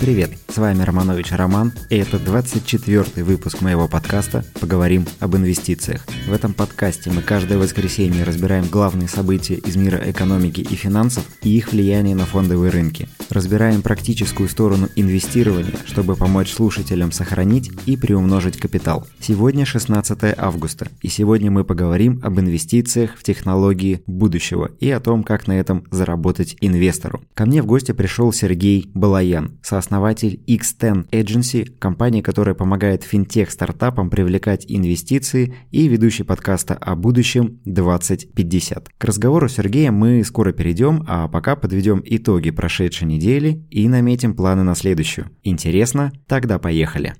Привет, с вами Романович Роман, и это 24-й выпуск моего подкаста «Поговорим об инвестициях». В этом подкасте мы каждое воскресенье разбираем главные события из мира экономики и финансов и их влияние на фондовые рынки. Разбираем практическую сторону инвестирования, чтобы помочь слушателям сохранить и приумножить капитал. Сегодня 16 августа, и сегодня мы поговорим об инвестициях в технологии будущего и о том, как на этом заработать инвестору. Ко мне в гости пришел Сергей Балоян, сооснователь X10 Agency, компании, которая помогает финтех-стартапам привлекать инвестиции, и ведущий подкаста о будущем «2050». К разговору с Сергеем мы скоро перейдем, а пока подведем итоги прошедшей недели и наметим планы на следующую. Интересно? Тогда поехали!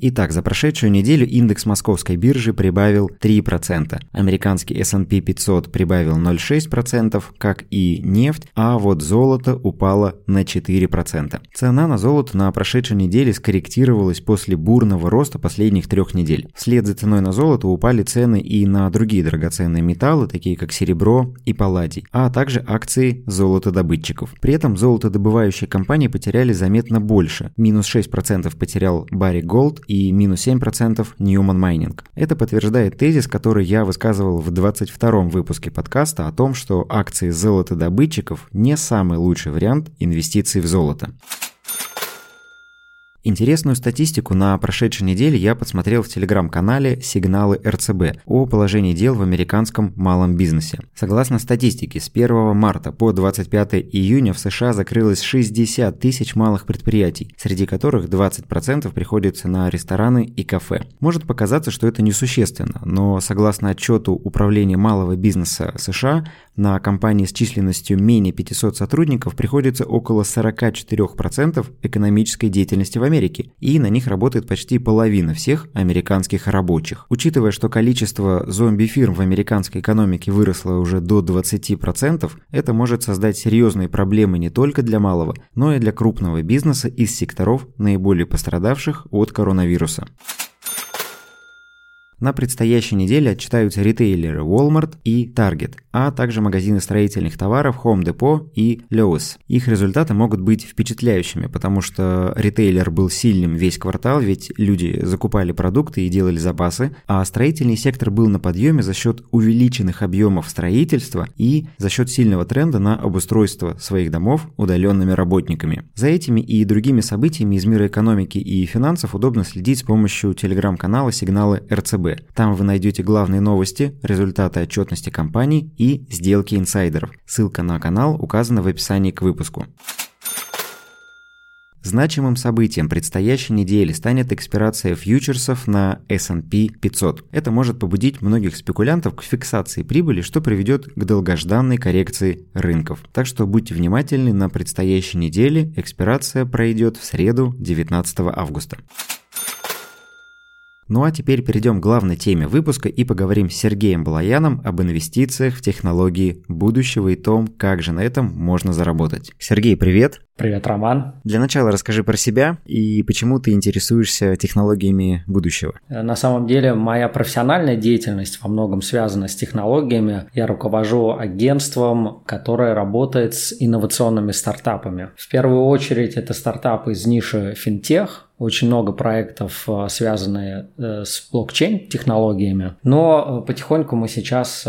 Итак, за прошедшую неделю индекс московской биржи прибавил 3%, американский S&P 500 прибавил 0,6%, как и нефть, а вот золото упало на 4%. Цена на золото на прошедшей неделе скорректировалась после бурного роста последних 3 недель. Вслед за ценой на золото упали цены и на другие драгоценные металлы, такие как серебро и палладий, а также акции золотодобытчиков. При этом золотодобывающие компании потеряли заметно больше, минус 6% потерял Barrick Gold, и минус 7% Ньюман Майнинг. Это подтверждает тезис, который я высказывал в 22-м выпуске подкаста о том, что акции золотодобытчиков не самый лучший вариант инвестиций в золото. Интересную статистику на прошедшей неделе я подсмотрел в телеграм-канале «Сигналы РЦБ» о положении дел в американском малом бизнесе. Согласно статистике, с 1 марта по 25 июня в США закрылось 60 тысяч малых предприятий, среди которых 20% приходится на рестораны и кафе. Может показаться, что это несущественно, но согласно отчету Управления малого бизнеса США, на компании с численностью менее 500 сотрудников приходится около 44% экономической деятельности в Америке, и на них работает почти половина всех американских рабочих. Учитывая, что количество зомби-фирм в американской экономике выросло уже до 20%, это может создать серьезные проблемы не только для малого, но и для крупного бизнеса из секторов, наиболее пострадавших от коронавируса. На предстоящей неделе отчитаются ритейлеры Walmart и Target, а также магазины строительных товаров Home Depot и Lowe's. Их результаты могут быть впечатляющими, потому что ритейлер был сильным весь квартал, ведь люди закупали продукты и делали запасы, а строительный сектор был на подъеме за счет увеличенных объемов строительства и за счет сильного тренда на обустройство своих домов удаленными работниками. За этими и другими событиями из мира экономики и финансов удобно следить с помощью телеграм-канала «Сигналы РЦБ». Там вы найдете главные новости, результаты отчетности компаний и сделки инсайдеров. Ссылка на канал указана в описании к выпуску. Значимым событием предстоящей недели станет экспирация фьючерсов на S&P 500. Это может побудить многих спекулянтов к фиксации прибыли, что приведет к долгожданной коррекции рынков. Так что будьте внимательны, на предстоящей неделе экспирация пройдет в среду, 19 августа. Ну а теперь перейдем к главной теме выпуска и поговорим с Сергеем Балояном об инвестициях в технологии будущего и том, как же на этом можно заработать. Сергей, привет! Привет, Роман. Для начала расскажи про себя и почему ты интересуешься технологиями будущего. На самом деле, моя профессиональная деятельность во многом связана с технологиями. Я руковожу агентством, которое работает с инновационными стартапами. В первую очередь, это стартапы из ниши финтех. Очень много проектов, связанные с блокчейн-технологиями. Но потихоньку мы сейчас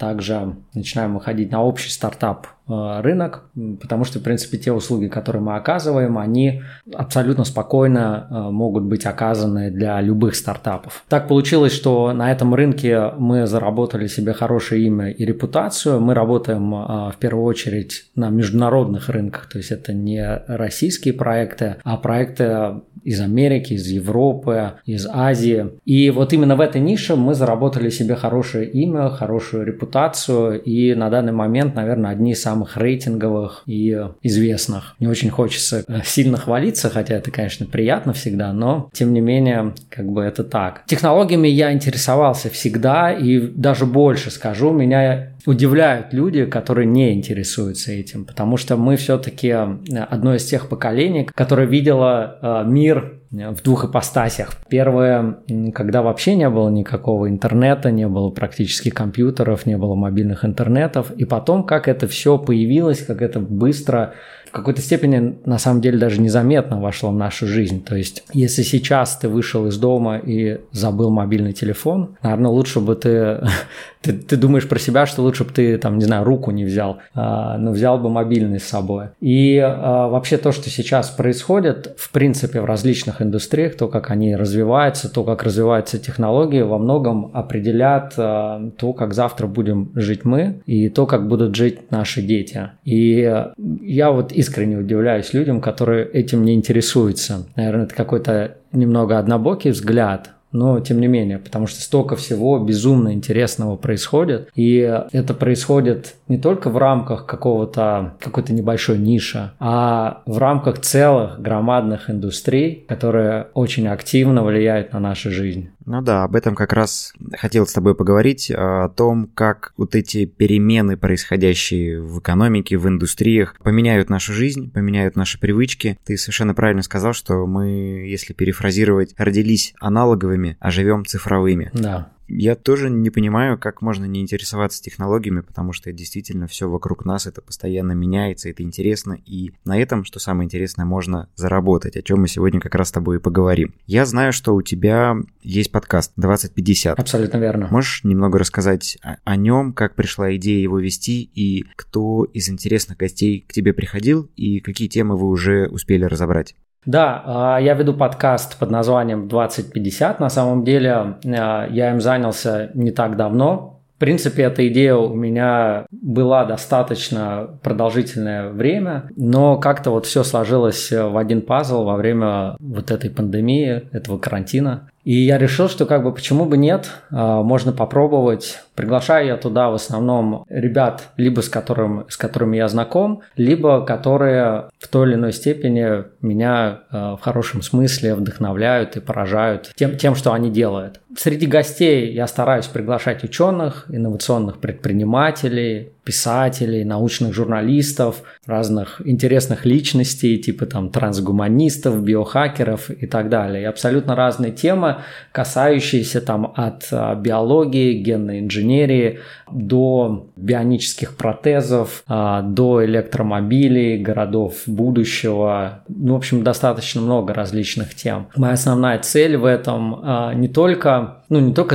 также начинаем выходить на общий стартап рынок, потому что, в принципе, те услуги, которые мы оказываем, они абсолютно спокойно могут быть оказаны для любых стартапов. Так получилось, что на этом рынке мы заработали себе хорошее имя и репутацию. Мы работаем в первую очередь на международных рынках, то есть это не российские проекты, а проекты из Америки, из Европы, из Азии. И вот именно в этой нише мы заработали себе хорошее имя, хорошую репутацию и на данный момент, наверное, одни из самых рейтинговых и известных. Не очень хочется сильно хвалиться, хотя это, конечно, приятно всегда, но тем не менее, как бы это так. Технологиями я интересовался всегда и даже больше скажу, меня удивляют люди, которые не интересуются этим, потому что мы все-таки одно из тех поколений, которое видело мир в двух ипостасях. Первое, когда вообще не было никакого интернета, не было практически компьютеров, не было мобильных интернетов, и потом, как это все появилось, как это быстро в какой-то степени на самом деле даже незаметно вошло в нашу жизнь. То есть, если сейчас ты вышел из дома и забыл мобильный телефон, наверное, лучше бы ты думаешь про себя, что лучше бы ты, там, не знаю, руку не взял, но взял бы мобильный с собой. И вообще то, что сейчас происходит, в принципе, в различных индустриях, то, как они развиваются, то, как развиваются технологии, во многом определят то, как завтра будем жить мы, и то, как будут жить наши дети. И я вот искренне удивляюсь людям, которые этим не интересуются. Наверное, это какой-то немного однобокий взгляд, но тем не менее, потому что столько всего безумно интересного происходит, и это происходит не только в рамках какой-то небольшой ниши, а в рамках целых громадных индустрий, которые очень активно влияют на нашу жизнь. Ну да, об этом как раз хотел с тобой поговорить, о том, как вот эти перемены, происходящие в экономике, в индустриях, поменяют нашу жизнь, поменяют наши привычки. Ты совершенно правильно сказал, что мы, если перефразировать, родились аналоговыми, а живем цифровыми. Да. Я тоже не понимаю, как можно не интересоваться технологиями, потому что действительно все вокруг нас, это постоянно меняется, это интересно, и на этом, что самое интересное, можно заработать, о чем мы сегодня как раз с тобой и поговорим. Я знаю, что у тебя есть подкаст «2050». Абсолютно верно. Можешь немного рассказать о нем, как пришла идея его вести, и кто из интересных гостей к тебе приходил, и какие темы вы уже успели разобрать? Да, я веду подкаст под названием «2050». На самом деле я им занялся не так давно. В принципе, эта идея у меня была достаточно продолжительное время, но как-то вот все сложилось в один пазл во время вот этой пандемии, этого карантина. И я решил, что как бы почему бы нет, можно попробовать. Приглашаю я туда в основном ребят, либо с которыми я знаком, либо которые в той или иной степени меня в хорошем смысле вдохновляют и поражают тем, что они делают. Среди гостей я стараюсь приглашать ученых, инновационных предпринимателей, писателей, научных журналистов, разных интересных личностей, типа там трансгуманистов, биохакеров и так далее. И абсолютно разные темы, касающиеся там от биологии, генной инженерии до бионических протезов, до электромобилей, городов будущего. Ну, в общем, достаточно много различных тем. Моя основная цель в этом не только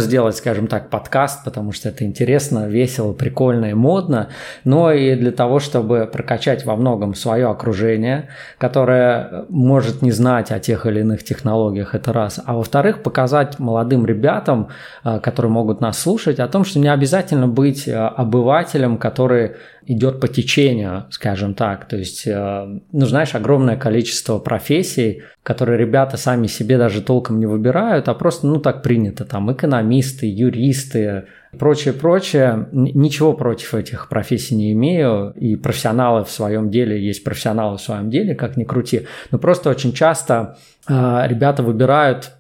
сделать, скажем так, подкаст, потому что это интересно, весело, прикольно и модно, но и для того, чтобы прокачать во многом свое окружение, которое может не знать о тех или иных технологиях, это раз. А во-вторых, показать молодым ребятам, которые могут нас слушать, о том, что не обязательно быть обывателем, который идет по течению, скажем так. То есть, знаешь, огромное количество профессий, которые ребята сами себе даже толком не выбирают, а просто, так принято, там, экономисты, юристы, прочее. Ничего против этих профессий не имею, и профессионалы в своем деле, как ни крути. Но просто очень часто ребята выбирают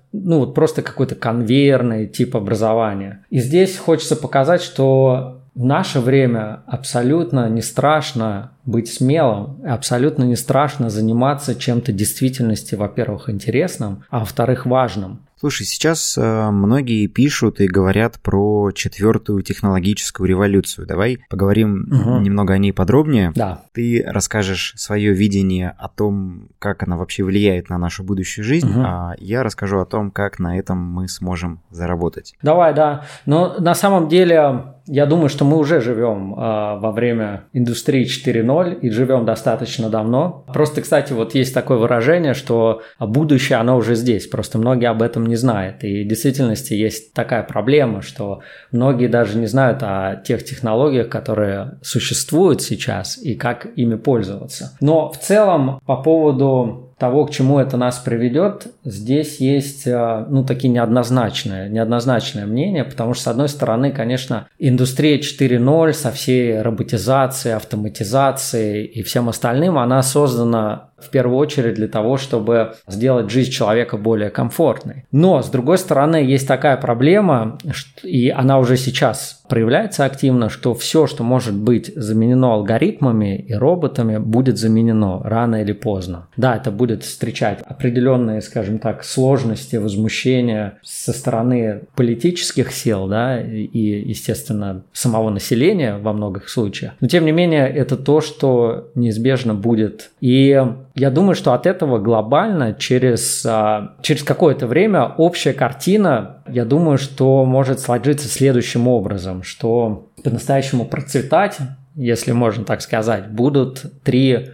просто какой-то конвейерный тип образования. И здесь хочется показать, что в наше время абсолютно не страшно быть смелым, абсолютно не страшно заниматься чем-то в действительности, во-первых, интересным, а во-вторых, важным. Слушай, сейчас многие пишут и говорят про четвертую технологическую революцию. Давай поговорим немного о ней подробнее. Да. Ты расскажешь свое видение о том, как она вообще влияет на нашу будущую жизнь, а я расскажу о том, как на этом мы сможем заработать. Давай, да. Но на самом деле я думаю, что мы уже живем во время индустрии 4.0 и живем достаточно давно. Просто, кстати, вот есть такое выражение, что будущее, оно уже здесь. Просто многие об этом не знают. И в действительности есть такая проблема, что многие даже не знают о тех технологиях, которые существуют сейчас и как ими пользоваться. Но в целом по поводу того, к чему это нас приведет, здесь есть, такие неоднозначные мнения, потому что, с одной стороны, конечно, индустрия 4.0 со всей роботизацией, автоматизацией и всем остальным, она создана в первую очередь для того, чтобы сделать жизнь человека более комфортной. Но, с другой стороны, есть такая проблема, и она уже сейчас проявляется активно, что все, что может быть заменено алгоритмами и роботами, будет заменено рано или поздно. Да, это будет встречать определенные, скажем так, сложности, возмущения со стороны политических сил, да, и, естественно, самого населения во многих случаях. Но, тем не менее, это то, что неизбежно будет. И я думаю, что от этого глобально через какое-то время общая картина, я думаю, что может сложиться следующим образом, что по-настоящему процветать, если можно так сказать, будут три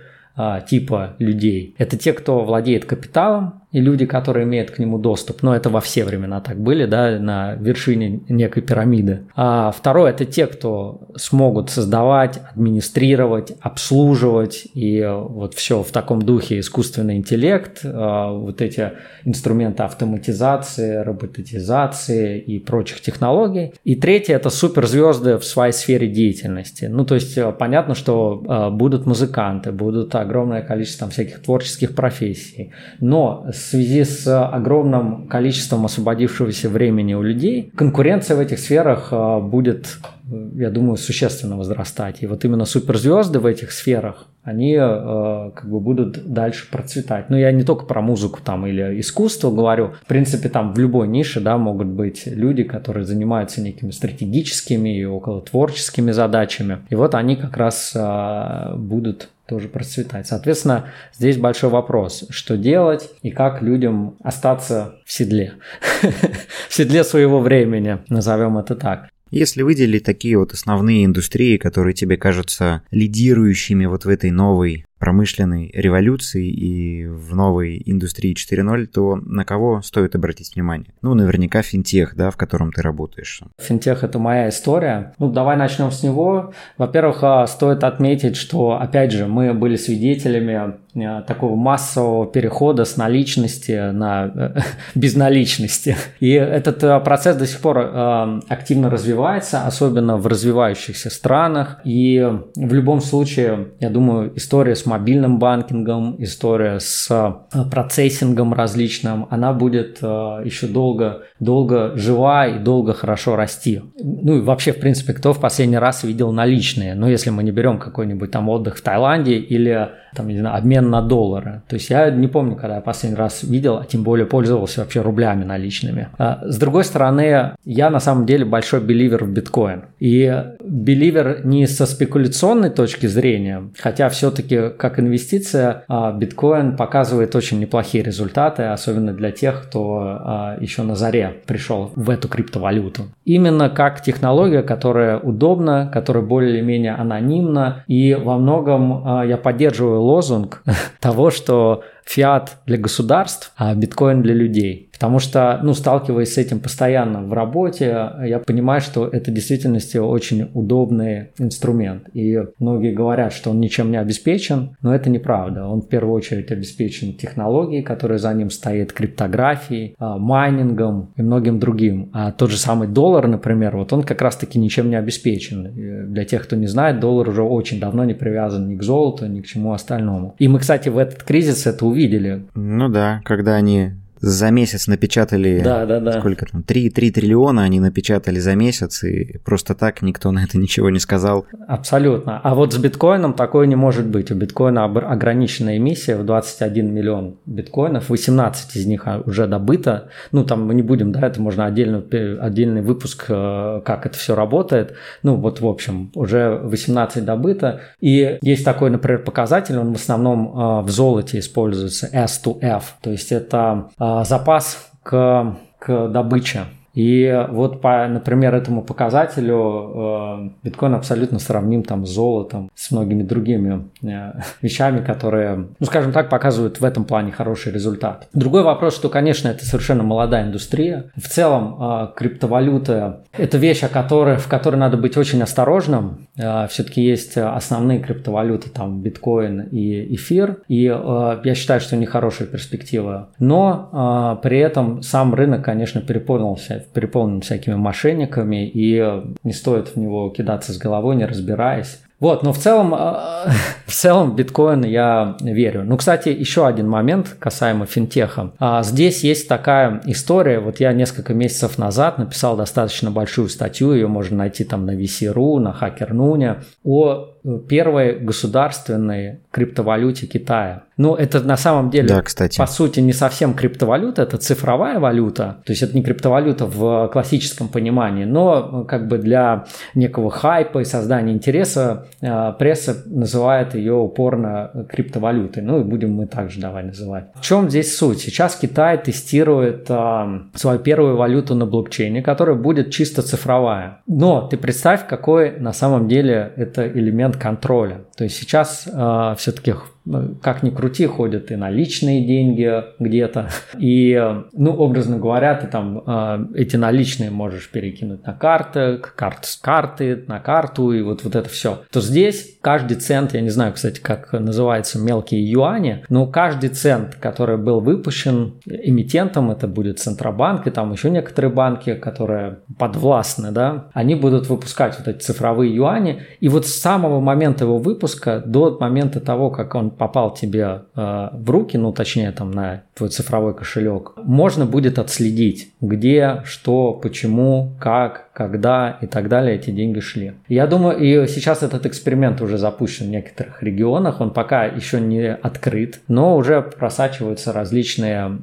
типа людей. Это те, кто владеет капиталом, и люди, которые имеют к нему доступ. Но это во все времена так были, да, на вершине некой пирамиды. А второе – это те, кто смогут создавать, администрировать, обслуживать. И вот все в таком духе: искусственный интеллект, вот эти инструменты автоматизации, роботизации и прочих технологий. И третье – это суперзвезды в своей сфере деятельности. Ну, то есть понятно, что будут музыканты, будут огромное количество там всяких творческих профессий. Но в связи с огромным количеством освободившегося времени у людей, конкуренция в этих сферах будет, я думаю, существенно возрастать. И вот именно суперзвезды в этих сферах, они как бы будут дальше процветать. Но я не только про музыку там или искусство говорю. В принципе, там в любой нише, да, могут быть люди, которые занимаются некими стратегическими и околотворческими задачами. И вот они как раз будут тоже процветать. Соответственно, здесь большой вопрос, что делать и как людям остаться в седле. В седле своего времени, назовем это так. Если выделить такие вот основные индустрии, которые тебе кажутся лидирующими вот в этой новой промышленной революции и в новой индустрии 4.0, то на кого стоит обратить внимание? Ну, наверняка финтех, да, в котором ты работаешь. Финтех – это моя история. Ну, давай начнем с него. Во-первых, стоит отметить, что, опять же, мы были свидетелями такого массового перехода с наличности на безналичности. И этот процесс до сих пор активно развивается, особенно в развивающихся странах. И в любом случае, я думаю, история с мобильным банкингом, история с процессингом различным, она будет еще долго жива и долго хорошо расти. Ну и вообще, в принципе, кто в последний раз видел наличные? Ну, если мы не берем какой-нибудь там отдых в Таиланде или там, не знаю, обмен на доллары. То есть я не помню, когда я последний раз видел, а тем более пользовался вообще рублями наличными. С другой стороны, я на самом деле большой беливер в биткоин. И беливер не со спекуляционной точки зрения, хотя все-таки как инвестиция биткоин показывает очень неплохие результаты, особенно для тех, кто еще на заре пришел в эту криптовалюту. Именно как технология, которая удобна, которая более-менее анонимна, и во многом я поддерживаю лозунг того, что фиат для государств, а биткоин для людей. Потому что, ну, сталкиваясь с этим постоянно в работе, я понимаю, что это в действительности очень удобный инструмент. И многие говорят, что он ничем не обеспечен, но это неправда. Он в первую очередь обеспечен технологией, которая за ним стоит, криптографией, майнингом и многим другим. А тот же самый доллар, например, вот он как раз-таки ничем не обеспечен. И для тех, кто не знает, доллар уже очень давно не привязан ни к золоту, ни к чему остальному. И мы, кстати, в этот кризис это увидели. Ну да, когда они за месяц напечатали, да. Сколько там, 3 триллиона они напечатали за месяц, и просто так никто на это ничего не сказал. Абсолютно. А вот с биткоином такое не может быть. У биткоина ограниченная эмиссия в 21 миллион биткоинов, 18 из них уже добыто. Ну, там мы не будем, да, это можно отдельный выпуск, как это все работает. Ну, вот в общем, уже 18 добыто. И есть такой, например, показатель, он в основном в золоте используется, S2F, то есть это запас к добыче. И вот по, например, этому показателю биткоин абсолютно сравним там с золотом, с многими другими вещами, которые, ну, скажем так, показывают в этом плане хороший результат. Другой вопрос, что, конечно, это совершенно молодая индустрия. В целом криптовалюта – это вещь, в которой надо быть очень осторожным. Все-таки есть основные криптовалюты, там биткоин и эфир, и я считаю, что у них хорошая перспектива. Но при этом сам рынок, конечно, переполнен всякими мошенниками, и не стоит в него кидаться с головой, не разбираясь. Вот, но в целом биткоин я верю. Ну, кстати, еще один момент касаемо финтеха. Здесь есть такая история. Вот я несколько месяцев назад написал достаточно большую статью, ее можно найти там на VC.ru, на HackerNoon, о первой государственной криптовалюте Китая. Ну, это на самом деле, да, по сути, не совсем криптовалюта, это цифровая валюта, то есть это не криптовалюта в классическом понимании, но как бы для некого хайпа и создания интереса пресса называет ее упорно криптовалютой, ну и будем мы также давай называть. В чем здесь суть? Сейчас Китай тестирует свою первую валюту на блокчейне, которая будет чисто цифровая, но ты представь, какой на самом деле это элемент контроля, то есть сейчас все-таки как ни крути, ходят и наличные деньги где-то. И, ну, образно говоря, ты там эти наличные можешь перекинуть на карты, с карты на карту и вот это все. То здесь каждый цент, я не знаю, кстати, как называются мелкие юани, но каждый цент, который был выпущен эмитентом, это будет Центробанк и там еще некоторые банки, которые подвластны, да, они будут выпускать вот эти цифровые юани. И вот с самого момента его выпуска до момента того, как он попал тебе в руки, ну, точнее, там, на твой цифровой кошелек, можно будет отследить, где, что, почему, как, когда и так далее эти деньги шли. Я думаю, и сейчас этот эксперимент уже запущен в некоторых регионах, он пока еще не открыт, но уже просачиваются различные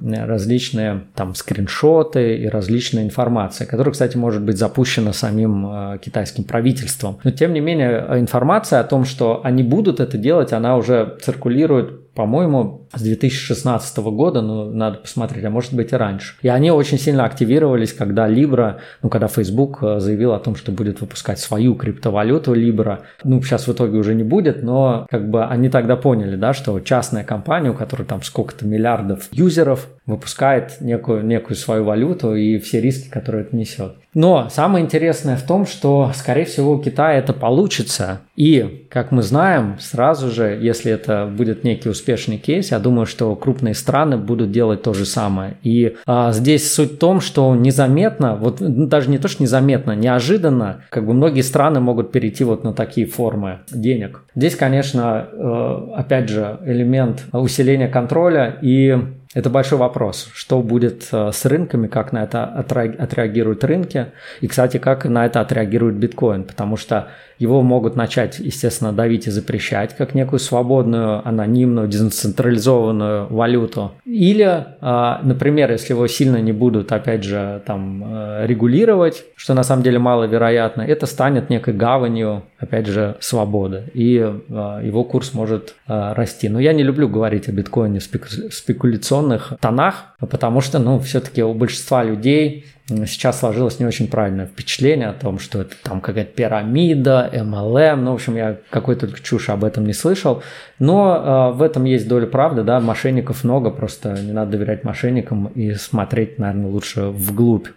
там скриншоты и различная информация, которая, кстати, может быть запущена самим китайским правительством. Но, тем не менее, информация о том, что они будут это делать, она уже циркулирует, по-моему, с 2016 года, ну, надо посмотреть, а может быть и раньше. И они очень сильно активировались, когда Libra, ну, когда Facebook заявил о том, что будет выпускать свою криптовалюту Libra. Ну, сейчас в итоге уже не будет, но как бы они тогда поняли, да, что частная компания, у которой там сколько-то миллиардов юзеров, выпускает некую свою валюту и все риски, которые это несет. Но самое интересное в том, что, скорее всего, у Китая это получится. И, как мы знаем, сразу же, если это будет некий успешный кейс, я думаю, что крупные страны будут делать то же самое. И здесь суть в том, что незаметно, вот даже не то, что незаметно, неожиданно, как бы многие страны могут перейти вот на такие формы денег. Здесь, конечно, опять же, элемент усиления контроля и... Это большой вопрос, что будет с рынками, как на это отреагируют рынки и, кстати, как на это отреагирует биткоин, потому что его могут начать, естественно, давить и запрещать как некую свободную, анонимную, децентрализованную валюту. Или, например, если его сильно не будут, опять же, там, регулировать, что на самом деле маловероятно, это станет некой гаванью, опять же, свободы, и его курс может расти. Но я не люблю говорить о биткоине в спекуляционном тонах, потому что, ну, все-таки у большинства людей сейчас сложилось не очень правильное впечатление о том, что это там какая-то пирамида, MLM, ну, в общем, я какой только чушь об этом не слышал, но в этом есть доля правды, да, мошенников много, просто не надо доверять мошенникам и смотреть, наверное, лучше вглубь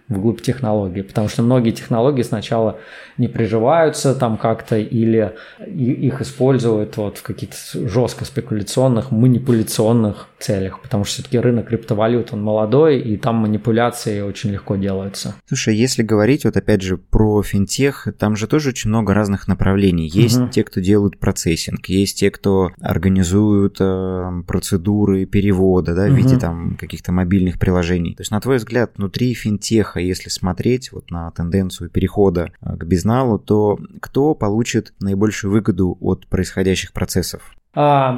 технологии, потому что многие технологии сначала не приживаются там как-то или их используют вот в каких-то жестко спекуляционных, манипуляционных целях, потому что все-таки рынок криптовалют, он молодой, и там манипуляции очень легко делают. Слушай, если говорить вот опять же про финтех, там же тоже очень много разных направлений. Есть те, кто делают процессинг, есть те, кто организуют процедуры перевода, да, в виде там каких-то мобильных приложений. То есть, на твой взгляд, внутри финтеха, если смотреть вот на тенденцию перехода к безналу, то кто получит наибольшую выгоду от происходящих процессов?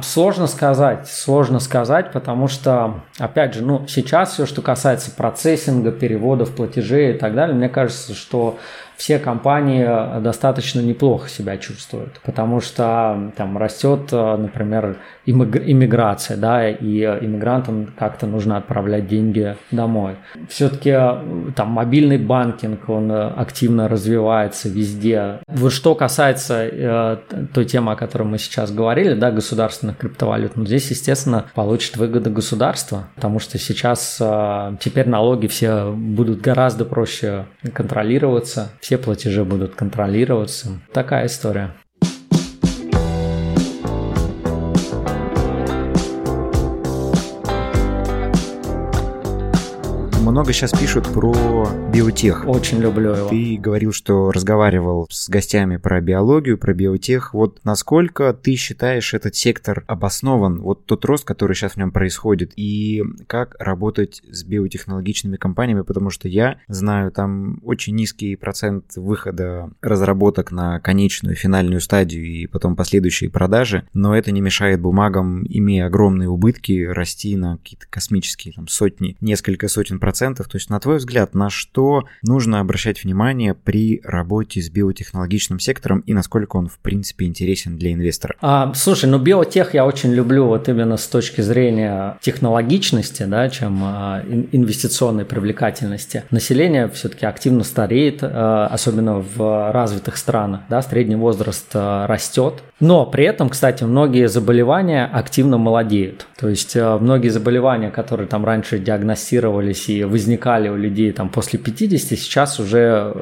Сложно сказать, потому что, опять же, ну, сейчас все, что касается процессинга, переводов, платежей и так далее, мне кажется, что все компании достаточно неплохо себя чувствуют, потому что там растет, например, иммиграция, да, и иммигрантам как-то нужно отправлять деньги домой. Все-таки там мобильный банкинг, он активно развивается везде. Вот что касается той темы, о которой мы сейчас говорили, да, государственных криптовалют, ну, здесь, естественно, получит выгоды государство, потому что сейчас теперь налоги все будут гораздо проще контролироваться, все платежи будут контролироваться. Такая история. Много сейчас пишут про биотех. Очень люблю его. Ты говорил, что разговаривал с гостями про биологию, про биотех. Вот насколько ты считаешь этот сектор обоснован? Вот тот рост, который сейчас в нем происходит, и как работать с биотехнологичными компаниями, потому что я знаю, там очень низкий процент выхода разработок на конечную финальную стадию и потом последующие продажи, но это не мешает бумагам, имея огромные убытки, расти на какие-то космические там, сотни, несколько сотен процентов. То есть, на твой взгляд, на что нужно обращать внимание при работе с биотехнологичным сектором и насколько он, в принципе, интересен для инвестора? Слушай, ну биотех я очень люблю вот именно с точки зрения технологичности, да, чем инвестиционной привлекательности. Население все-таки активно стареет, особенно в развитых странах, да, средний возраст растет, но при этом, кстати, многие заболевания активно молодеют, то есть многие заболевания, которые там раньше диагностировались и возникали у людей там после 50, сейчас уже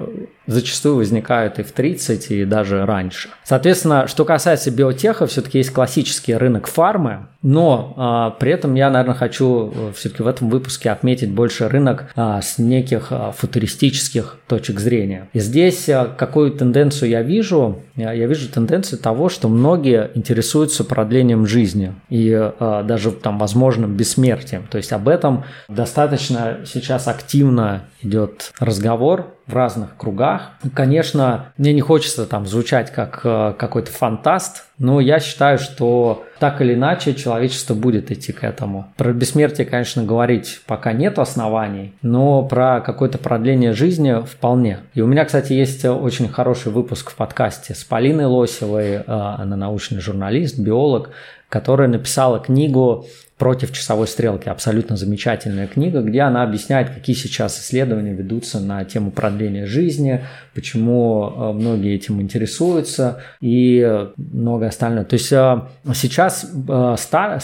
зачастую возникают и в 30, и даже раньше. Соответственно, что касается биотеха, все-таки есть классический рынок фармы, но при этом я, наверное, хочу все-таки в этом выпуске отметить больше рынок с неких футуристических точек зрения. И здесь какую тенденцию я вижу? Я вижу тенденцию того, что многие интересуются продлением жизни и даже там возможным бессмертием. То есть об этом достаточно сейчас активно идет разговор в разных кругах. Конечно, мне не хочется там звучать как какой-то фантаст, но я считаю, что так или иначе человечество будет идти к этому. Про бессмертие, конечно, говорить пока нет оснований, но про какое-то продление жизни вполне. И у меня, кстати, есть очень хороший выпуск в подкасте с Полиной Лосевой, она научный журналист, биолог, которая написала книгу «Против часовой стрелки». Абсолютно замечательная книга, где она объясняет, какие сейчас исследования ведутся на тему продления жизни, почему многие этим интересуются и многое остальное. То есть сейчас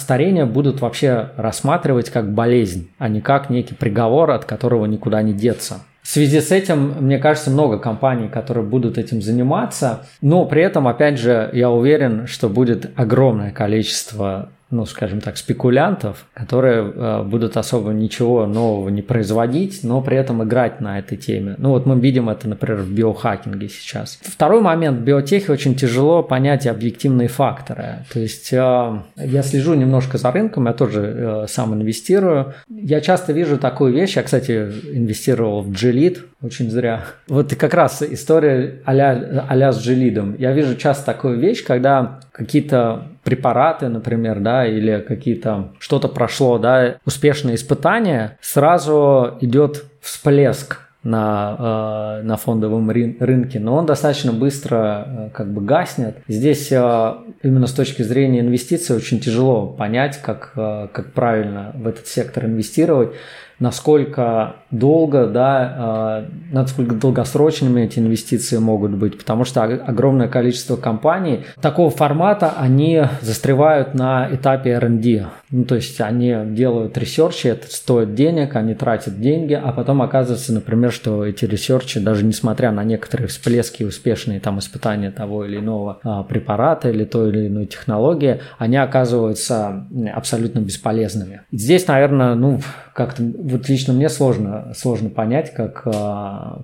старение будут вообще рассматривать как болезнь, а не как некий приговор, от которого никуда не деться. В связи с этим, мне кажется, много компаний, которые будут этим заниматься, но при этом, опять же, я уверен, что будет огромное количество, ну, скажем так, спекулянтов, которые будут особо ничего нового не производить, но при этом играть на этой теме. Ну, вот мы видим это, например, в биохакинге сейчас. Второй момент. В биотехе очень тяжело понять объективные факторы. То есть я слежу немножко за рынком, я тоже сам инвестирую. Я часто вижу такую вещь. Я, кстати, инвестировал в GILD, очень зря. Вот как раз история а-ля с GILD. Я вижу часто такую вещь, когда какие-то препараты, например, да, или какие-то что-то прошло, да, успешные испытания, сразу идет всплеск на фондовом рынке, но он достаточно быстро как бы гаснет. Здесь именно с точки зрения инвестиций очень тяжело понять, как правильно в этот сектор инвестировать, насколько долго, да, насколько долгосрочными эти инвестиции могут быть, потому что огромное количество компаний такого формата, они застревают на этапе R&D, ну, то есть они делают ресерчи, это стоит денег, они тратят деньги, а потом оказывается, например, что эти ресерчи, даже несмотря на некоторые всплески, успешные там испытания того или иного препарата или той или иной технологии, они оказываются абсолютно бесполезными. Здесь, наверное, ну, как-то вот лично мне сложно понять, как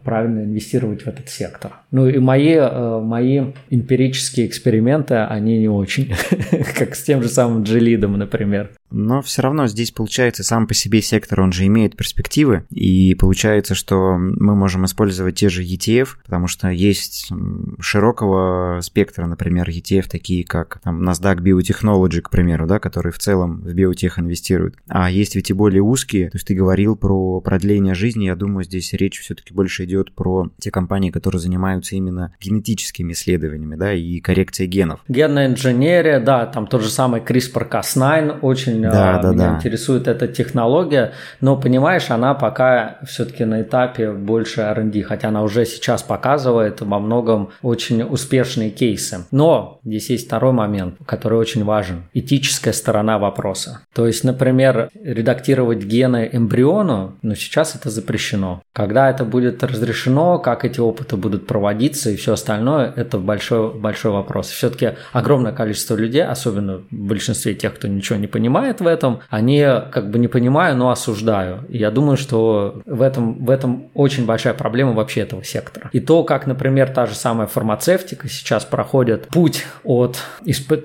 правильно инвестировать в этот сектор. Ну и мои эмпирические эксперименты, они не очень, как с тем же самым GILD, например. Но все равно здесь получается сам по себе сектор, он же имеет перспективы, и получается, что мы можем использовать те же ETF, потому что есть широкого спектра, например, ETF, такие как там, NASDAQ Biotechnology, к примеру, да, которые в целом в биотех инвестируют. А есть ведь и более узкие, то есть ты говорил про продление жизни, я думаю, здесь речь все-таки больше идет про те компании, которые занимаются именно генетическими исследованиями, да, и коррекцией генов. Генная инженерия, да, там тот же самый CRISPR-Cas9, очень меня интересует эта технология, но, понимаешь, она пока все-таки на этапе больше R&D, хотя она уже сейчас показывает во многом очень успешные кейсы. Но здесь есть второй момент, который очень важен, этическая сторона вопроса. То есть, например, редактировать гены эмбриону, но сейчас это запрещено. Когда это будет разрешено, как эти опыты будут проводиться и все остальное, это большой, большой вопрос. Все-таки огромное количество людей, особенно в большинстве тех, кто ничего не понимает, понимает в этом, они как бы не понимаю, но осуждаю. И я думаю, что в этом очень большая проблема вообще этого сектора. И то, как, например, та же самая фармацевтика сейчас проходит путь от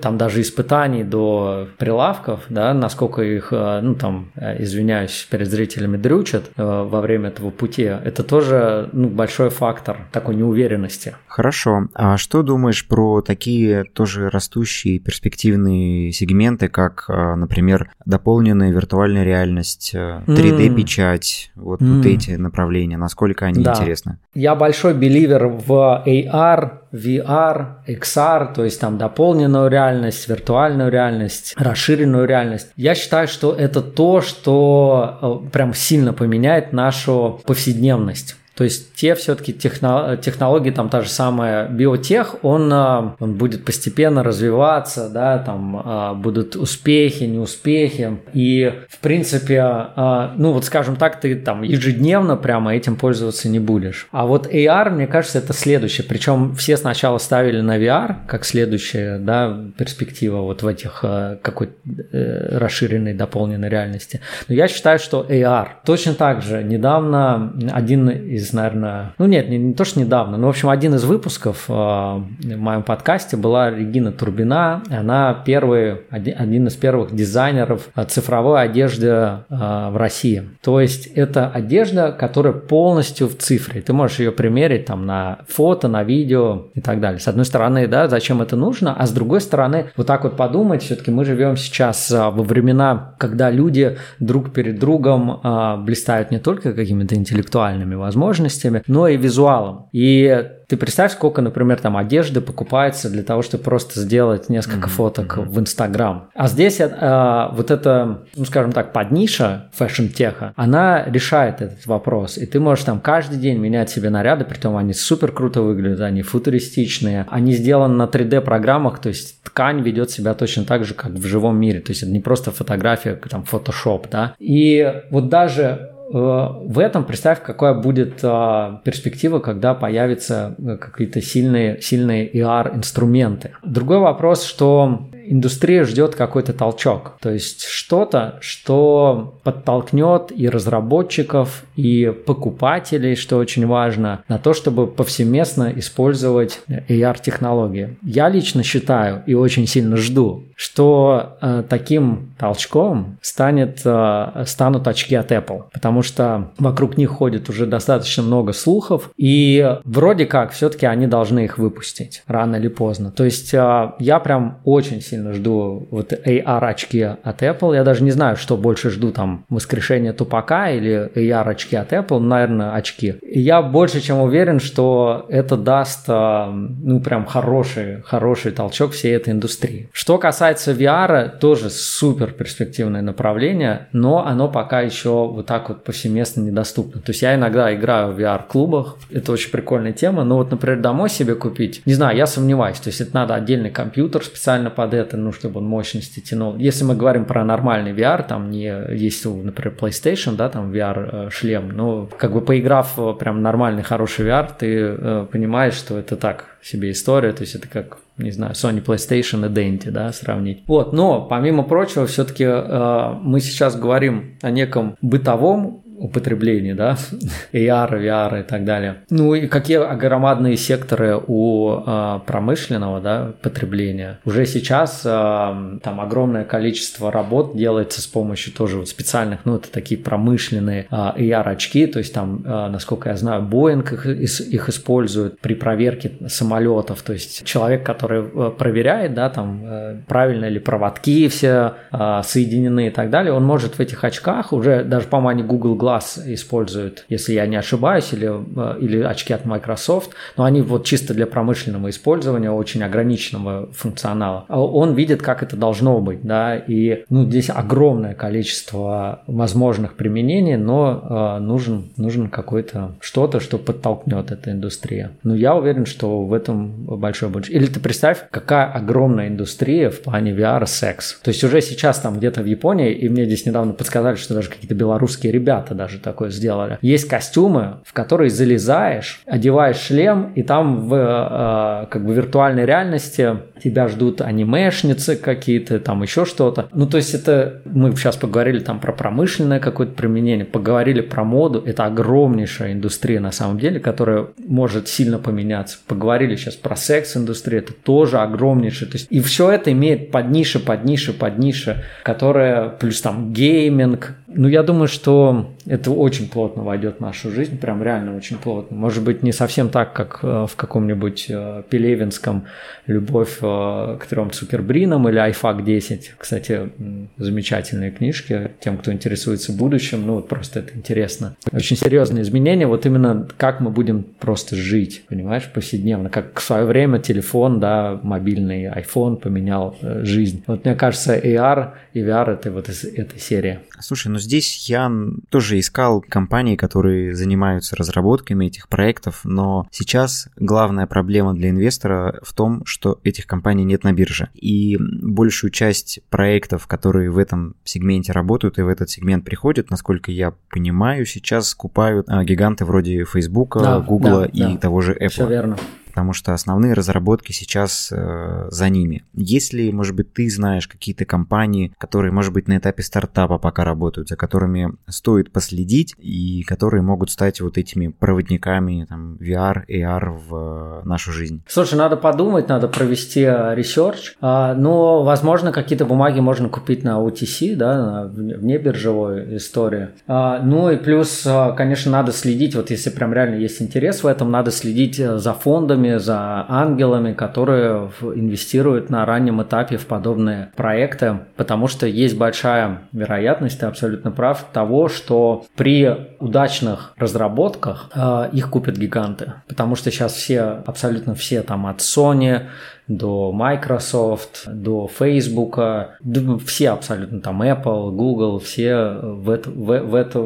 там даже испытаний до прилавков, да, насколько их, ну там, извиняюсь перед зрителями, дрючат во время этого пути, это тоже большой фактор такой неуверенности. Хорошо. А что думаешь про такие тоже растущие перспективные сегменты, как, например, дополненная виртуальная реальность, 3D-печать, вот, вот эти направления, насколько они интересны? Я большой беливер в AR, VR, XR, то есть там дополненную реальность, виртуальную реальность, расширенную реальность. Я считаю, что это то, что прям сильно поменяет нашу повседневность. То есть те все-таки технологии, там та же самая биотех, он будет постепенно развиваться, да, там будут успехи, неуспехи. И, в принципе, ну вот скажем так, ты там ежедневно прямо этим пользоваться не будешь. А вот AR, мне кажется, это следующее. Причем все сначала ставили на VR, как следующая, да, перспектива вот в этих какой-то расширенной, дополненной реальности. Но я считаю, что AR. Точно так же недавно один из наверное, ну нет, не то, что недавно, но, в общем, один из выпусков в моем подкасте была Регина Турбина, она один из первых дизайнеров цифровой одежды в России. То есть это одежда, которая полностью в цифре, ты можешь ее примерить там на фото, на видео и так далее. С одной стороны, да, зачем это нужно, а с другой стороны, вот так вот подумать, все-таки мы живем сейчас во времена, когда люди друг перед другом блистают не только какими-то интеллектуальными возможностями, но и визуалом. И ты представь, сколько, например, там одежды покупается для того, чтобы просто сделать несколько фоток в Инстаграм. А здесь вот эта, ну, скажем так, подниша фэшн-теха, она решает этот вопрос. И ты можешь там каждый день менять себе наряды, притом они супер круто выглядят, они футуристичные, они сделаны на 3D-программах, то есть ткань ведет себя точно так же, как в живом мире. То есть это не просто фотография, там, фотошоп, да. И вот даже в этом представь, какая будет перспектива, когда появятся какие-то сильные AR-инструменты. Другой вопрос, что индустрия ждет какой-то толчок, то есть что-то, что подтолкнет и разработчиков, и покупателей, что очень важно, на то, чтобы повсеместно использовать AR-технологии. Я лично считаю и очень сильно жду, что таким толчком станут очки от Apple, потому что вокруг них ходит уже достаточно много слухов, и вроде как все-таки они должны их выпустить рано или поздно. То есть я прям очень сильно жду вот AR-очки от Apple. Я даже не знаю, что больше жду, там, воскрешение Тупака или AR-очки от Apple, наверное, очки. Я больше чем уверен, что это даст, ну, прям хороший толчок всей этой индустрии. Что касается VR, тоже супер перспективное направление, но оно пока еще вот так вот повсеместно недоступно. То есть я иногда играю в VR-клубах, это очень прикольная тема, но вот, например, домой себе купить, не знаю, я сомневаюсь, то есть это надо отдельный компьютер специально под это, ну, чтобы он мощности тянул. Если мы говорим про нормальный VR, там не есть, например, PlayStation, да, там VR-шлем, но как бы поиграв прям нормальный, хороший VR, ты понимаешь, что это так себе история, то есть это как, не знаю, Sony PlayStation и Dendy, да, сравнить. Вот, но, помимо прочего, все-таки мы сейчас говорим о неком бытовом употреблении, да, AR, VR и так далее. Ну и какие громадные секторы у промышленного, да, потребления. Уже сейчас там огромное количество работ делается с помощью тоже вот специальных, ну это такие промышленные AR-очки, то есть там, насколько я знаю, Boeing их использует при проверке самолетов, то есть человек, который проверяет, да, там правильно ли проводки все соединены и так далее, он может в этих очках уже, даже, по-моему, они Google Glass используют, если я не ошибаюсь, или очки от Microsoft, но они вот чисто для промышленного использования, очень ограниченного функционала. Он видит, как это должно быть, да, и, ну, здесь огромное количество возможных применений, но нужен какое-то что-то, что подтолкнет эта индустрия. Ну, я уверен, что в этом большой будущее. Или ты представь, какая огромная индустрия в плане VR-секс. То есть уже сейчас там где-то в Японии, и мне здесь недавно подсказали, что даже какие-то белорусские ребята, даже такое сделали. Есть костюмы, в которые залезаешь, одеваешь шлем, и там в как бы виртуальной реальности тебя ждут анимешницы какие-то, там еще что-то. Ну, то есть это мы сейчас поговорили там про промышленное какое-то применение, поговорили про моду. Это огромнейшая индустрия на самом деле, которая может сильно поменяться. Поговорили сейчас про секс-индустрию, это тоже огромнейшее. То есть и все это имеет подниши, которая плюс там гейминг. Ну, я думаю, что это очень плотно войдет в нашу жизнь, прям реально очень плотно. Может быть, не совсем так, как в каком-нибудь Пелевинском «Любовь к трем Цукербринам» или «iFuck10». Кстати, замечательные книжки тем, кто интересуется будущим. Ну, вот просто это интересно. Очень серьезные изменения. Вот именно как мы будем просто жить, понимаешь, повседневно. Как в свое время телефон, да, мобильный iPhone поменял жизнь. Вот мне кажется, AR и VR – это вот из этой серии. Слушай, ну здесь я тоже искал компании, которые занимаются разработками этих проектов, но сейчас главная проблема для инвестора в том, что этих компаний нет на бирже. И большую часть проектов, которые в этом сегменте работают и в этот сегмент приходят, насколько я понимаю, сейчас купают гиганты вроде Facebook, Google и того же Apple. Все верно. Потому что основные разработки сейчас за ними. Если, может быть, ты знаешь какие-то компании, которые, может быть, на этапе стартапа пока работают, за которыми стоит последить и которые могут стать вот этими проводниками там, VR, AR в нашу жизнь? Слушай, надо подумать, надо провести ресерч, но, возможно, какие-то бумаги можно купить на OTC, да, вне биржевой истории. Ну и плюс, конечно, надо следить, вот если прям реально есть интерес в этом, надо следить за фондами, за ангелами, которые инвестируют на раннем этапе в подобные проекты, потому что есть большая вероятность, ты абсолютно прав, того, что при удачных разработках их купят гиганты, потому что сейчас все, абсолютно все там от Sony до Microsoft, до Facebook, все абсолютно там Apple, Google, все в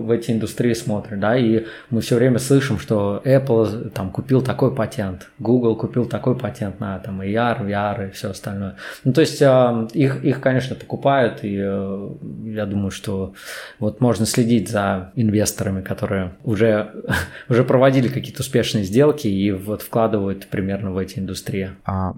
эти индустрии смотрят, да, и мы все время слышим, что Apple там купил такой патент, Google купил такой патент на там AR, VR и все остальное. Ну, то есть их, конечно, покупают, и я думаю, что вот можно следить за инвесторами, которые уже проводили какие-то успешные сделки и вот вкладывают примерно в эти индустрии.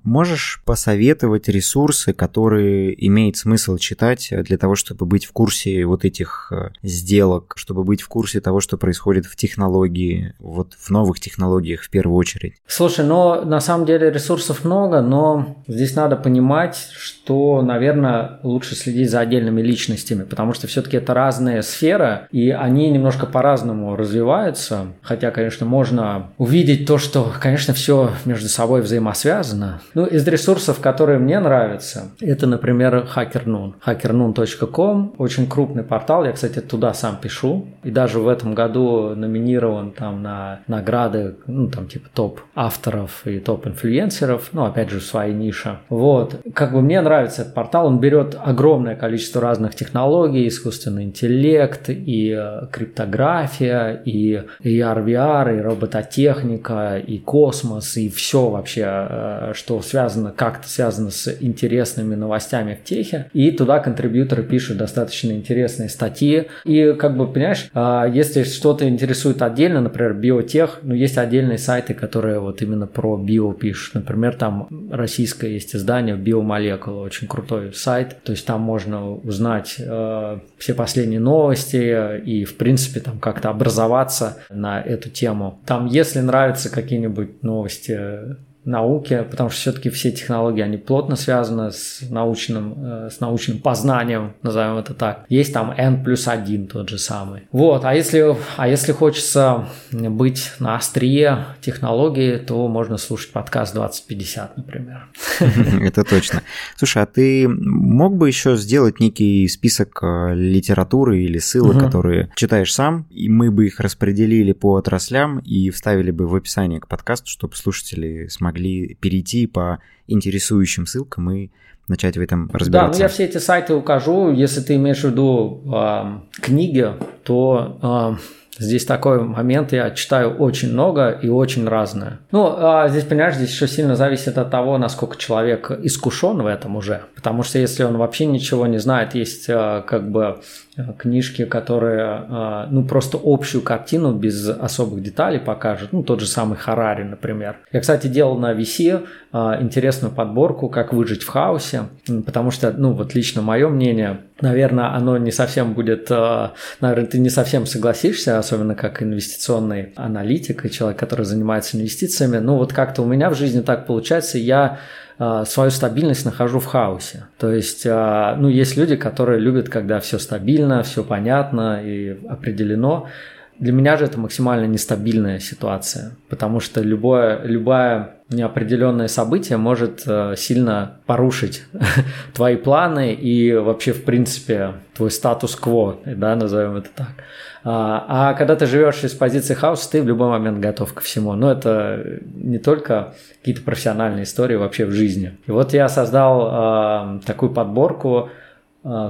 Можешь посоветовать ресурсы, которые имеет смысл читать для того, чтобы быть в курсе вот этих сделок, чтобы быть в курсе того, что происходит в технологии, вот в новых технологиях в первую очередь? Слушай, ну на самом деле ресурсов много, но здесь надо понимать, что, наверное, лучше следить за отдельными личностями, потому что все-таки это разные сферы, и они немножко по-разному развиваются, хотя, конечно, можно увидеть то, что, конечно, все между собой взаимосвязано. Ну, из ресурсов, которые мне нравятся, это, например, HackerNoon. HackerNoon.com, очень крупный портал, я, кстати, туда сам пишу, и даже в этом году номинирован там на награды, ну, там, типа топ-авторов и топ-инфлюенсеров, ну, опять же, в своей нише. Вот, как бы мне нравится этот портал, он берет огромное количество разных технологий, искусственный интеллект, и криптография, и AR, VR, и робототехника, и космос, и все вообще, что связано, как-то связано с интересными новостями в техе, и туда контрибьюторы пишут достаточно интересные статьи, и как бы, понимаешь, если что-то интересует отдельно, например, биотех, ну, есть отдельные сайты, которые вот именно про био пишут, например, там российское есть издание «Биомолекула», очень крутой сайт, то есть там можно узнать все последние новости и, в принципе, там как-то образоваться на эту тему. Там, если нравятся какие-нибудь новости науки, потому что все-таки все технологии, они плотно связаны с научным познанием, назовем это так. Есть там N+1 тот же самый. Вот, а если хочется быть на острие технологии, то можно слушать подкаст 2050, например. Это точно. Слушай, а ты мог бы еще сделать некий список литературы или ссылок, которые читаешь сам, и мы бы их распределили по отраслям и вставили бы в описание к подкасту, чтобы слушатели смогли перейти по интересующим ссылкам и начать в этом разбираться. Да, ну я все эти сайты укажу. Если ты имеешь в виду книги, то здесь такой момент, я читаю очень много и очень разное. Здесь, понимаешь, здесь еще сильно зависит от того, насколько человек искушен в этом уже. Потому что если он вообще ничего не знает, есть как бы книжки, которые просто общую картину без особых деталей покажут. Тот же самый Харари, например. Я, кстати, делал на VC интересную подборку «Как выжить в хаосе», потому что, лично мое мнение, наверное, оно не совсем будет... Наверное, ты не совсем согласишься, особенно как инвестиционный аналитик и человек, который занимается инвестициями. Как-то у меня в жизни так получается, я... свою стабильность нахожу в хаосе. То есть, есть люди, которые любят, когда все стабильно, все понятно и определено. Для меня же это максимально нестабильная ситуация, потому что любая неопределенное событие может сильно порушить твои планы и вообще, в принципе, твой статус-кво, да, назовем это так. А когда ты живешь из позиции хаоса, ты в любой момент готов ко всему. Но это не только какие-то профессиональные истории вообще в жизни. И вот я создал такую подборку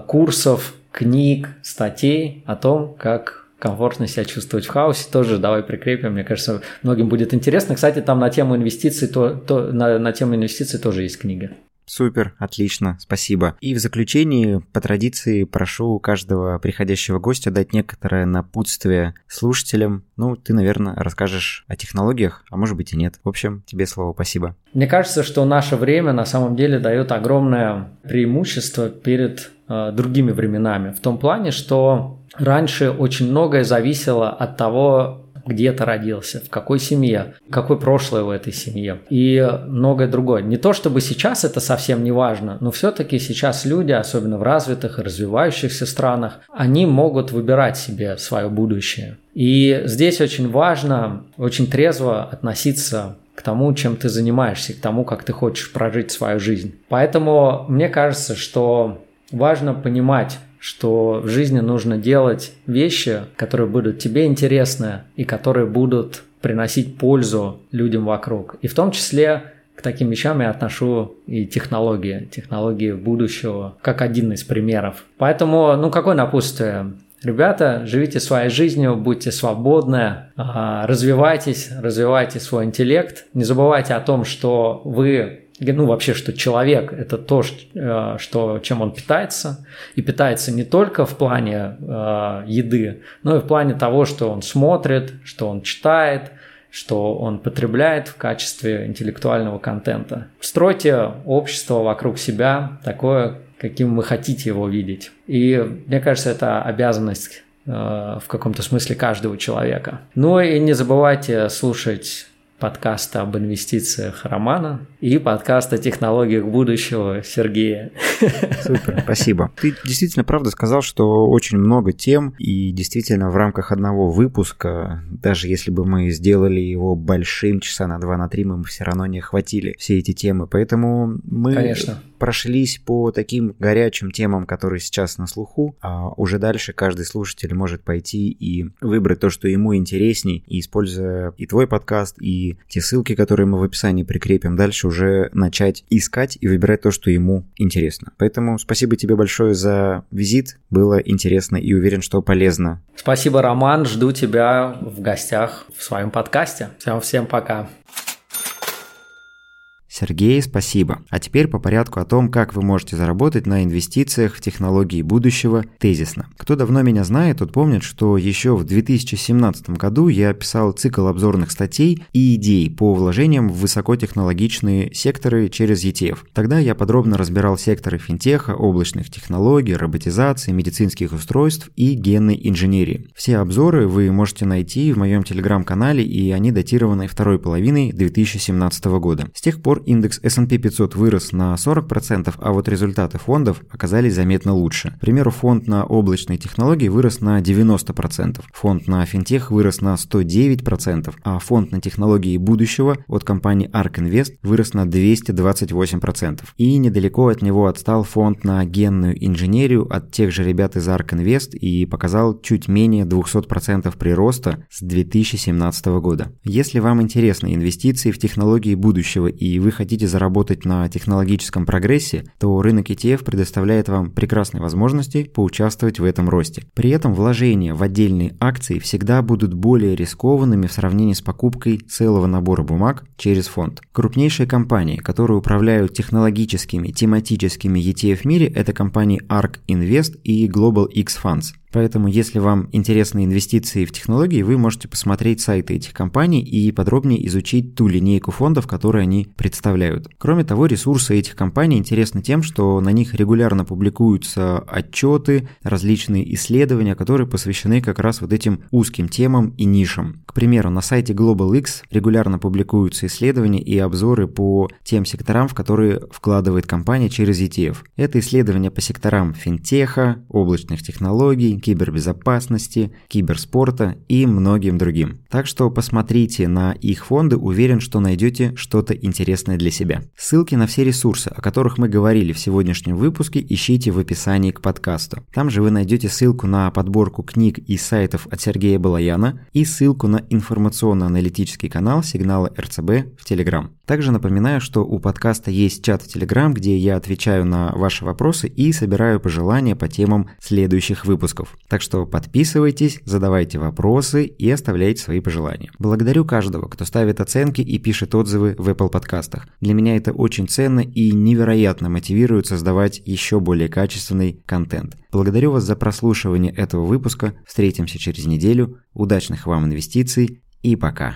курсов, книг, статей о том, как комфортно себя чувствовать в хаосе, тоже давай прикрепим, мне кажется, многим будет интересно. Кстати, там на тему инвестиций, на тему инвестиций тоже есть книга. Супер, отлично, спасибо. И в заключении, по традиции, прошу каждого приходящего гостя дать некоторое напутствие слушателям. Ты, наверное, расскажешь о технологиях, а может быть и нет. В общем, тебе слово, спасибо. Мне кажется, что наше время на самом деле дает огромное преимущество перед другими временами. В том плане, что раньше очень многое зависело от того, где ты родился, в какой семье, какое прошлое в этой семье и многое другое. Не то чтобы сейчас это совсем не важно, но все-таки сейчас люди, особенно в развитых и развивающихся странах, они могут выбирать себе свое будущее. И здесь очень важно, очень трезво относиться к тому, чем ты занимаешься, и к тому, как ты хочешь прожить свою жизнь. Поэтому мне кажется, что важно понимать, что в жизни нужно делать вещи, которые будут тебе интересны и которые будут приносить пользу людям вокруг. И в том числе к таким вещам я отношу и технологии будущего, как один из примеров. Поэтому, какое напутствие? Ребята, живите своей жизнью, будьте свободны, развивайтесь, развивайте свой интеллект. Не забывайте о том, что вы... вообще, что человек – это то, чем он питается. И питается не только в плане еды, но и в плане того, что он смотрит, что он читает, что он потребляет в качестве интеллектуального контента. Стройте общество вокруг себя такое, каким вы хотите его видеть. И мне кажется, это обязанность в каком-то смысле каждого человека. И не забывайте слушать подкаста об инвестициях Романа и подкаста о технологиях будущего Сергея. Супер, спасибо. Ты действительно правда сказал, что очень много тем, и действительно в рамках одного выпуска, даже если бы мы сделали его большим, часа на 2, на 3, мы все равно не охватили все эти темы, поэтому мы... Конечно. Прошлись по таким горячим темам, которые сейчас на слуху, а уже дальше каждый слушатель может пойти и выбрать то, что ему интересней, и используя и твой подкаст, и те ссылки, которые мы в описании прикрепим, дальше уже начать искать и выбирать то, что ему интересно. Поэтому спасибо тебе большое за визит, было интересно и уверен, что полезно. Спасибо, Роман, жду тебя в гостях в своем подкасте. Всем пока. Сергей, спасибо. А теперь по порядку о том, как вы можете заработать на инвестициях в технологии будущего тезисно. Кто давно меня знает, тот помнит, что еще в 2017 году я писал цикл обзорных статей и идей по вложениям в высокотехнологичные секторы через ETF. Тогда я подробно разбирал секторы финтеха, облачных технологий, роботизации, медицинских устройств и генной инженерии. Все обзоры вы можете найти в моем телеграм-канале, и они датированы второй половиной 2017 года. С тех пор индекс S&P 500 вырос на 40%, а вот результаты фондов оказались заметно лучше. К примеру, фонд на облачные технологии вырос на 90%, фонд на финтех вырос на 109%, а фонд на технологии будущего от компании ARK Invest вырос на 228%. И недалеко от него отстал фонд на генную инженерию от тех же ребят из ARK Invest и показал чуть менее 200% прироста с 2017 года. Если вам интересны инвестиции в технологии будущего и вы хотите заработать на технологическом прогрессе, то рынок ETF предоставляет вам прекрасные возможности поучаствовать в этом росте. При этом вложения в отдельные акции всегда будут более рискованными в сравнении с покупкой целого набора бумаг через фонд. Крупнейшие компании, которые управляют технологическими, тематическими ETF в мире, это компании ARK Invest и Global X Funds. Поэтому, если вам интересны инвестиции в технологии, вы можете посмотреть сайты этих компаний и подробнее изучить ту линейку фондов, которые они представляют. Кроме того, ресурсы этих компаний интересны тем, что на них регулярно публикуются отчеты, различные исследования, которые посвящены как раз вот этим узким темам и нишам. К примеру, на сайте Global X регулярно публикуются исследования и обзоры по тем секторам, в которые вкладывает компания через ETF. Это исследования по секторам финтеха, облачных технологий, кибербезопасности, киберспорта и многим другим. Так что посмотрите на их фонды, уверен, что найдете что-то интересное для себя. Ссылки на все ресурсы, о которых мы говорили в сегодняшнем выпуске, ищите в описании к подкасту. Там же вы найдете ссылку на подборку книг и сайтов от Сергея Балояна и ссылку на информационно-аналитический канал «Сигналы РЦБ» в Телеграм. Также напоминаю, что у подкаста есть чат в Телеграм, где я отвечаю на ваши вопросы и собираю пожелания по темам следующих выпусков. Так что подписывайтесь, задавайте вопросы и оставляйте свои пожелания. Благодарю каждого, кто ставит оценки и пишет отзывы в Apple подкастах. Для меня это очень ценно и невероятно мотивирует создавать еще более качественный контент. Благодарю вас за прослушивание этого выпуска. Встретимся через неделю. Удачных вам инвестиций и пока!